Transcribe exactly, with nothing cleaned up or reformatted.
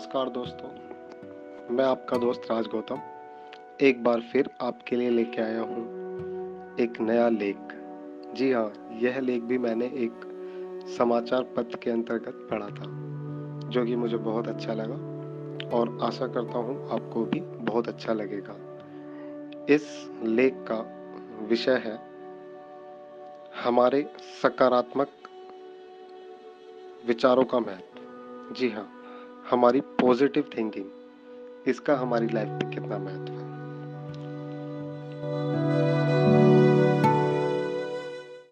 नमस्कार दोस्तों, मैं आपका दोस्त राज गौतम एक बार फिर आपके लिए लेके आया हूँ एक नया लेख। जी हाँ, यह लेख भी मैंने एक समाचार पत्र के अंतर्गत पढ़ा था, जो कि मुझे बहुत अच्छा लगा और आशा करता हूँ आपको भी बहुत अच्छा लगेगा। इस लेख का विषय है हमारे सकारात्मक विचारों का महत्व। जी हाँ, हमारी पॉजिटिव थिंकिंग, इसका हमारी लाइफ में कितना महत्व है।